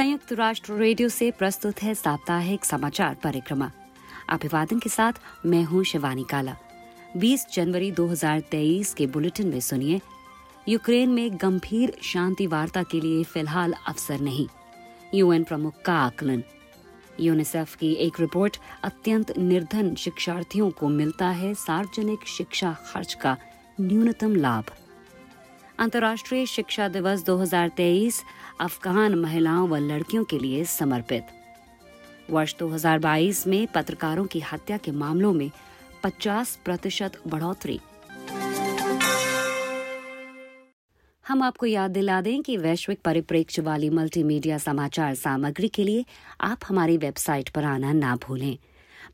संयुक्त राष्ट्र रेडियो से प्रस्तुत है साप्ताहिक समाचार परिक्रमा। अभिवादन के साथ मैं हूं शिवानी काला। 20 जनवरी 2023 के बुलेटिन में सुनिए। यूक्रेन में गंभीर शांति वार्ता के लिए फिलहाल अवसर नहीं, यूएन प्रमुख का आकलन। यूनीसेफ़ की एक रिपोर्ट, अत्यंत निर्धन शिक्षार्थियों को मिलता है सार्वजनिक शिक्षा खर्च का न्यूनतम लाभ। अंतर्राष्ट्रीय शिक्षा दिवस 2023 अफ़ग़ान महिलाओं व लड़कियों के लिए समर्पित। वर्ष 2022 में पत्रकारों की हत्या के मामलों में 50% बढ़ोतरी। हम आपको याद दिला दें कि वैश्विक परिप्रेक्ष्य वाली मल्टीमीडिया समाचार सामग्री के लिए आप हमारी वेबसाइट पर आना ना भूलें।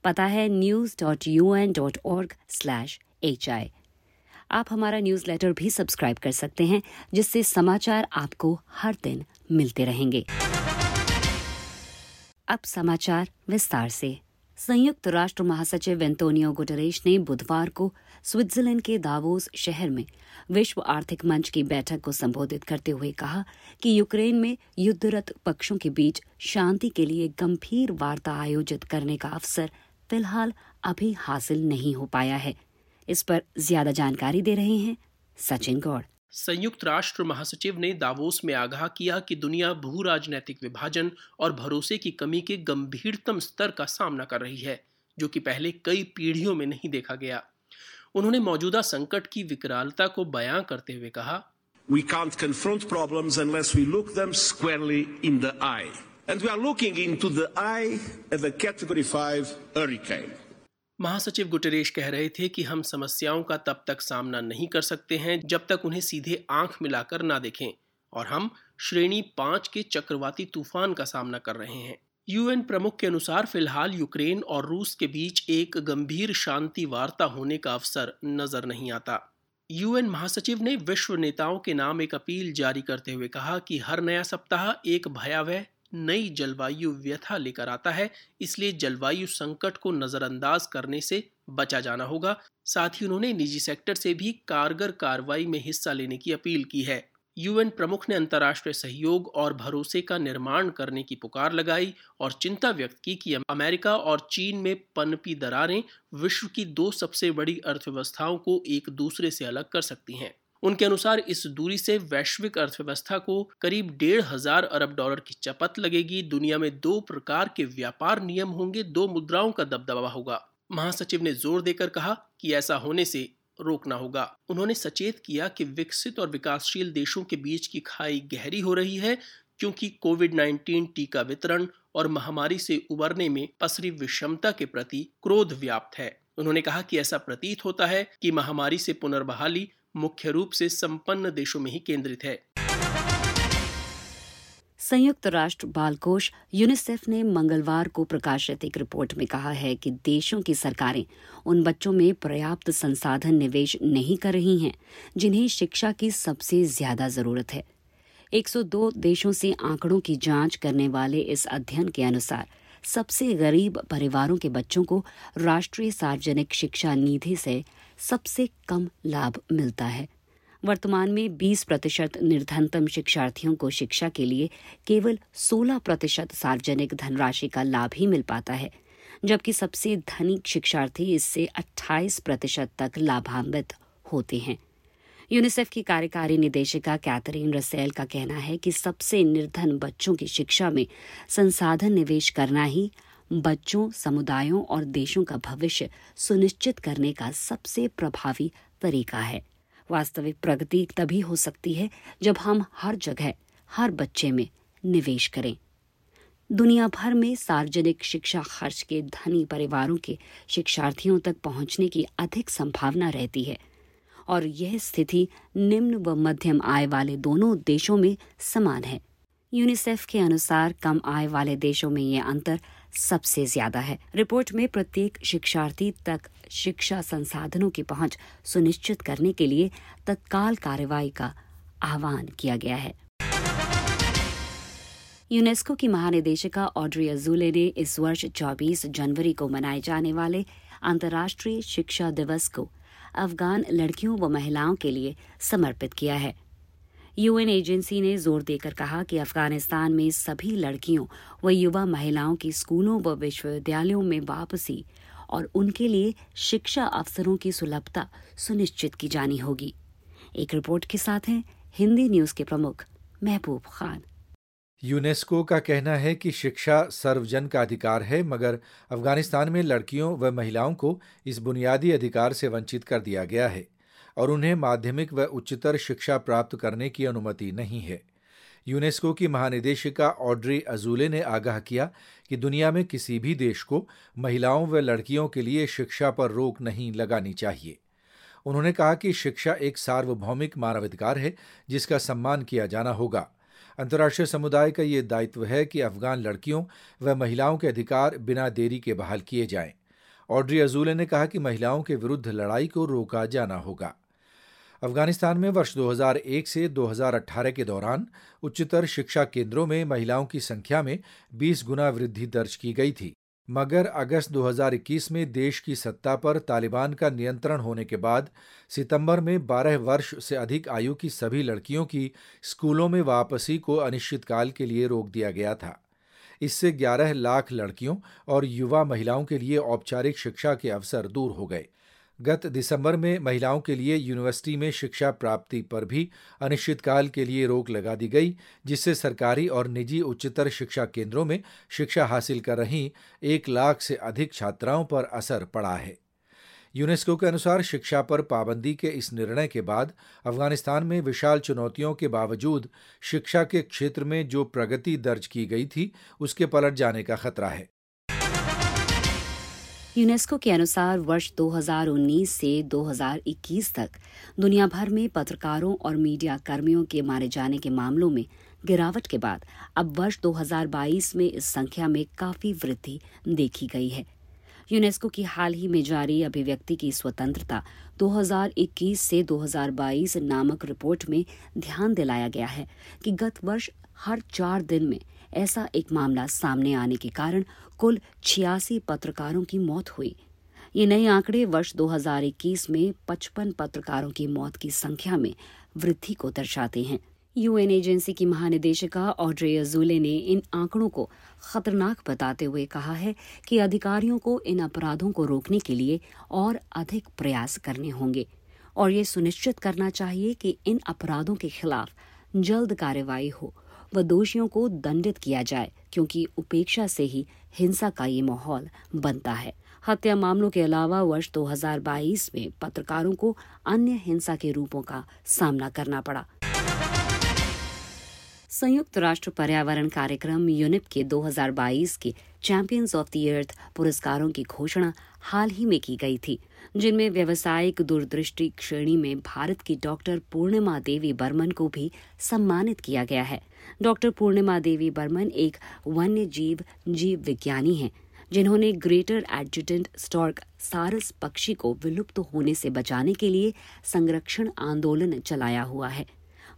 पता है news.un.org/hi। आप हमारा न्यूज़लेटर भी सब्सक्राइब कर सकते हैं, जिससे समाचार आपको हर दिन मिलते रहेंगे। अब समाचार विस्तार से। संयुक्त राष्ट्र महासचिव एंटोनियो गुटेरेस ने बुधवार को स्विट्जरलैंड के दावोस शहर में विश्व आर्थिक मंच की बैठक को संबोधित करते हुए कहा कि यूक्रेन में युद्धरत पक्षों के बीच शांति के लिए गंभीर वार्ता आयोजित करने का अवसर फिलहाल अभी हासिल नहीं हो पाया है। इस पर ज्यादा जानकारी दे रहे हैं सचिन गौड़। संयुक्त राष्ट्र महासचिव ने दावोस में आगाह किया कि दुनिया भू राजनैतिक विभाजन और भरोसे की कमी के गंभीरतम स्तर का सामना कर रही है, जो कि पहले कई पीढ़ियों में नहीं देखा गया। उन्होंने मौजूदा संकट की विकरालता को बयां करते हुए कहा, We can't confront problems unless we look them squarely in the eye, and we are looking into the eye of a Category 5 hurricane. महासचिव गुटेरेस कह रहे थे कि हम समस्याओं का तब तक सामना नहीं कर सकते हैं जब तक उन्हें सीधे आंख मिलाकर ना देखें, और हम श्रेणी 5 के चक्रवाती तूफान का सामना कर रहे हैं। यूएन प्रमुख के अनुसार फिलहाल यूक्रेन और रूस के बीच एक गंभीर शांति वार्ता होने का अवसर नजर नहीं आता। यूएन महासचिव ने विश्व नेताओं के नाम एक अपील जारी करते हुए कहा कि हर नया सप्ताह एक भयावह नई जलवायु व्यथा लेकर आता है, इसलिए जलवायु संकट को नजरअंदाज करने से बचा जाना होगा। साथ ही उन्होंने निजी सेक्टर से भी कारगर कार्रवाई में हिस्सा लेने की अपील की है। यूएन प्रमुख ने अंतर्राष्ट्रीय सहयोग और भरोसे का निर्माण करने की पुकार लगाई और चिंता व्यक्त की कि अमेरिका और चीन में पनपी दरारें विश्व की 2 सबसे बड़ी अर्थव्यवस्थाओं को एक दूसरे से अलग कर सकती हैं। उनके अनुसार इस दूरी से वैश्विक अर्थव्यवस्था को करीब 1,500 अरब डॉलर की चपत लगेगी। दुनिया में 2 प्रकार के व्यापार नियम होंगे, 2 मुद्राओं का दबदबा होगा। महासचिव ने जोर देकर कहा कि ऐसा होने से रोकना होगा। उन्होंने सचेत किया कि विकसित और विकासशील देशों के बीच की खाई गहरी हो रही है, क्योंकि कोविड-19 टीका वितरण और महामारी से उबरने में पसरी विषमता के प्रति क्रोध व्याप्त है। उन्होंने कहा कि ऐसा प्रतीत होता है कि महामारी से पुनर्बहाली मुख्य रूप से संपन्न देशों में ही केंद्रित है। संयुक्त राष्ट्र बाल कोष यूनिसेफ ने मंगलवार को प्रकाशित एक रिपोर्ट में कहा है कि देशों की सरकारें उन बच्चों में पर्याप्त संसाधन निवेश नहीं कर रही हैं जिन्हें शिक्षा की सबसे ज्यादा जरूरत है। 102 देशों से आंकड़ों की जांच करने वाले इस अध्ययन के अनुसार सबसे गरीब परिवारों के बच्चों को राष्ट्रीय सार्वजनिक शिक्षा निधि से सबसे कम लाभ मिलता है। वर्तमान में 20% निर्धनतम शिक्षार्थियों को शिक्षा के लिए केवल 16% सार्वजनिक धनराशि का लाभ ही मिल पाता है, जबकि सबसे धनी शिक्षार्थी इससे 28% तक लाभान्वित होते हैं। यूनिसेफ की कार्यकारी निदेशिका कैथरीन रसेल का कहना है कि सबसे निर्धन बच्चों की शिक्षा में संसाधन निवेश करना ही बच्चों, समुदायों और देशों का भविष्य सुनिश्चित करने का सबसे प्रभावी तरीका है। वास्तविक प्रगति तभी हो सकती है जब हम हर जगह, हर बच्चे में निवेश करें। दुनिया भर में सार्वजनिक शिक्षा खर्च के धनी परिवारों के शिक्षार्थियों तक पहुंचने की अधिक संभावना रहती है, और यह स्थिति निम्न व मध्यम आय वाले दोनों देशों में समान है। यूनिसेफ के अनुसार कम आय वाले देशों में यह अंतर सबसे ज्यादा है। रिपोर्ट में प्रत्येक शिक्षार्थी तक शिक्षा संसाधनों की पहुंच सुनिश्चित करने के लिए तत्काल कार्रवाई का आह्वान किया गया है। यूनेस्को की महानिदेशिका ऑड्री अज़ूले ने इस वर्ष 24 जनवरी को मनाए जाने वाले अंतर्राष्ट्रीय शिक्षा दिवस को अफ़गान लड़कियों व महिलाओं के लिए समर्पित किया है। यूएन एजेंसी ने जोर देकर कहा कि अफ़गानिस्तान में सभी लड़कियों व युवा महिलाओं की स्कूलों व विश्वविद्यालयों में वापसी और उनके लिए शिक्षा अवसरों की सुलभता सुनिश्चित की जानी होगी। एक रिपोर्ट के साथ हैं हिंदी न्यूज़ के प्रमुख महबूब खान। यूनेस्को का कहना है कि शिक्षा सर्वजन का अधिकार है, मगर अफगानिस्तान में लड़कियों व महिलाओं को इस बुनियादी अधिकार से वंचित कर दिया गया है और उन्हें माध्यमिक व उच्चतर शिक्षा प्राप्त करने की अनुमति नहीं है। यूनेस्को की महानिदेशिका ऑड्री अजूले ने आगाह किया कि दुनिया में किसी भी देश को महिलाओं व लड़कियों के लिए शिक्षा पर रोक नहीं लगानी चाहिए। उन्होंने कहा कि शिक्षा एक सार्वभौमिक मानवाधिकार है जिसका सम्मान किया जाना होगा। अंतर्राष्ट्रीय समुदाय का ये दायित्व है कि अफगान लड़कियों व महिलाओं के अधिकार बिना देरी के बहाल किए जाएं। ऑड्री अजूले ने कहा कि महिलाओं के विरुद्ध लड़ाई को रोका जाना होगा। अफगानिस्तान में वर्ष 2001 से 2018 के दौरान उच्चतर शिक्षा केंद्रों में महिलाओं की संख्या में 20 गुना वृद्धि दर्ज की गई थी, मगर अगस्त 2021 में देश की सत्ता पर तालिबान का नियंत्रण होने के बाद सितंबर में 12 वर्ष से अधिक आयु की सभी लड़कियों की स्कूलों में वापसी को अनिश्चितकाल के लिए रोक दिया गया था। इससे 11 लाख लड़कियों और युवा महिलाओं के लिए औपचारिक शिक्षा के अवसर दूर हो गए। गत दिसंबर में महिलाओं के लिए यूनिवर्सिटी में शिक्षा प्राप्ति पर भी अनिश्चितकाल के लिए रोक लगा दी गई, जिससे सरकारी और निजी उच्चतर शिक्षा केंद्रों में शिक्षा हासिल कर रही 1 लाख से अधिक छात्राओं पर असर पड़ा है। यूनेस्को के अनुसार शिक्षा पर पाबंदी के इस निर्णय के बाद अफगानिस्तान में विशाल चुनौतियों के बावजूद शिक्षा के क्षेत्र में जो प्रगति दर्ज की गई थी उसके पलट जाने का खतरा है। यूनेस्को के अनुसार वर्ष 2019 से 2021 तक दुनिया भर में पत्रकारों और मीडिया कर्मियों के मारे जाने के मामलों में गिरावट के बाद अब वर्ष 2022 में इस संख्या में काफी वृद्धि देखी गई है। यूनेस्को की हाल ही में जारी अभिव्यक्ति की स्वतंत्रता 2021 से 2022 नामक रिपोर्ट में ध्यान दिलाया गया है कि गत वर्ष हर 4 दिन में ऐसा एक मामला सामने आने के कारण कुल 86 पत्रकारों की मौत हुई। ये नए आंकड़े वर्ष 2021 में 55 पत्रकारों की मौत की संख्या में वृद्धि को दर्शाते हैं। यूएन एजेंसी की महानिदेशिका ऑड्रे अजूले ने इन आंकड़ों को खतरनाक बताते हुए कहा है कि अधिकारियों को इन अपराधों को रोकने के लिए और अधिक प्रयास करने होंगे और ये सुनिश्चित करना चाहिए कि इन अपराधों के खिलाफ जल्द कार्रवाई हो व दोषियों को दंडित किया जाए, क्योंकि उपेक्षा से ही हिंसा का ये माहौल बनता है। हत्या मामलों के अलावा वर्ष 2022 में पत्रकारों को अन्य हिंसा के रूपों का सामना करना पड़ा। संयुक्त राष्ट्र पर्यावरण कार्यक्रम यूनेप के 2022 के चैंपियंस ऑफ द अर्थ पुरस्कारों की घोषणा हाल ही में की गई थी, जिनमें व्यावसायिक दूरदृष्टि श्रेणी में भारत की डॉक्टर पूर्णिमा देवी बर्मन को भी सम्मानित किया गया है। डॉक्टर पूर्णिमा देवी बर्मन एक वन्य जीव जीव विज्ञानी हैं, जिन्होंने ग्रेटर एडजुटेंट स्टॉर्क सारस पक्षी को विलुप्त होने से बचाने के लिए संरक्षण आंदोलन चलाया हुआ है।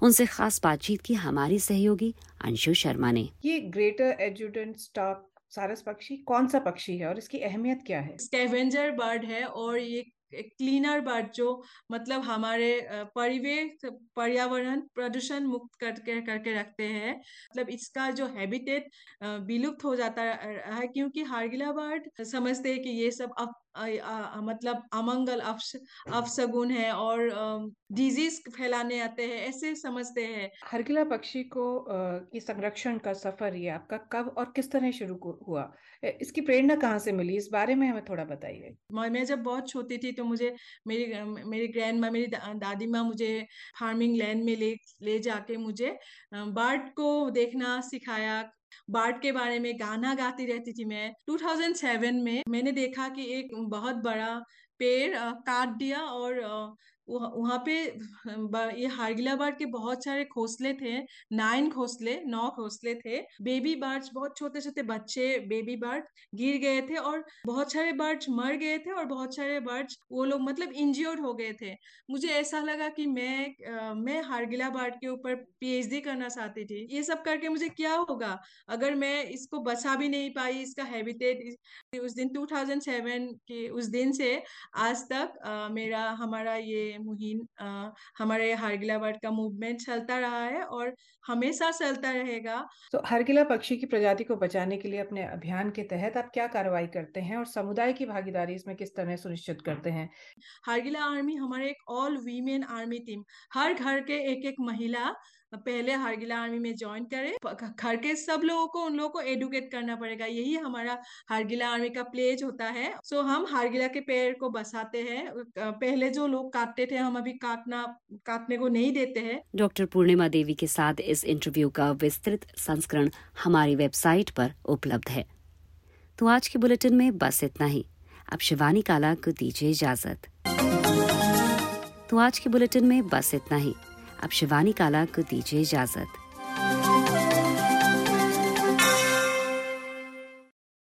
उनसे खास बातचीत की हमारी सहयोगी अंशु शर्मा ने। ये ग्रेटर एडजुटेंट स्टॉर्क सारस पक्षी कौन सा पक्षी है और इसकी अहमियत क्या है? स्कैवेंजर बर्ड है और ये क्लीनर बर्ड जो मतलब हमारे परिवेश पर्यावरण प्रदूषण मुक्त करके रखते हैं। मतलब इसका जो हैबिटेट विलुप्त हो जाता है क्योंकि हार्गिला बर्ड समझते हैं कि ये सब मतलब अमंगल अपशगुन है और डिजीज फैलाने आते हैं, ऐसे समझते हैं। हार्गिला पक्षी को की संरक्षण का सफर ये आपका कब और किस तरह शुरू हुआ, इसकी प्रेरणा कहाँ से मिली, इस बारे में हमें थोड़ा बताइए। मैं जब बहुत छोटी थी तो मुझे मेरी ग्रैंड माँ, मेरी दादी माँ मुझे फार्मिंग लैंड में ले जाके मुझे बर्ड को देखना सिखाया। बर्ड के बारे में गाना गाती रहती थी मैं। 2007 में मैंने देखा कि एक बहुत बड़ा पेड़ काट दिया और वहाँ पे ये हार्गिला बर्ड के बहुत सारे घोंसले थे, 9 घोंसले थे। बेबी बर्ड्स, बहुत छोटे छोटे बच्चे बेबी बर्ड गिर गए थे और बहुत सारे बर्ड्स मर गए थे और बहुत सारे बर्ड्स वो लोग मतलब इंज्योर्ड हो गए थे। मुझे ऐसा लगा कि मैं हार्गिला बर्ड के ऊपर PhD करना चाहती थी। ये सब करके मुझे क्या होगा अगर मैं इसको बचा भी नहीं पाई, इसका हैबिटेट। उस दिन 2007 के उस दिन से आज तक हमारा ये ये मुहिम हमारे हारगिलावाद का मूवमेंट चलता रहा है और हमेशा चलता रहेगा। तो हारगिला पक्षी की प्रजाति को बचाने के लिए अपने अभियान के तहत आप क्या कार्रवाई करते हैं और समुदाय की भागीदारी इसमें किस तरह सुनिश्चित करते हैं? हारगिला आर्मी हमारे एक ऑल वीमेन आर्मी टीम, हर घर के एक एक महिला पहले हारगिला आर्मी में ज्वाइन करे, घर के सब लोगों को उन लोगों को एडुकेट करना पड़ेगा, यही हमारा हारगिला आर्मी का प्लेज होता है। सो हम हारगिला के पेड़ को बसाते हैं, पहले जो लोग काटते थे हम अभी काटने को नहीं देते हैं। डॉक्टर पूर्णिमा देवी के साथ इस इंटरव्यू का विस्तृत संस्करण हमारी वेबसाइट पर उपलब्ध है। तो आज के बुलेटिन में बस इतना ही, अब शिवानी काला को दीजिए इजाजत। तो आज के बुलेटिन में बस इतना ही, अब शिवानी काला को दीजिए इजाजत।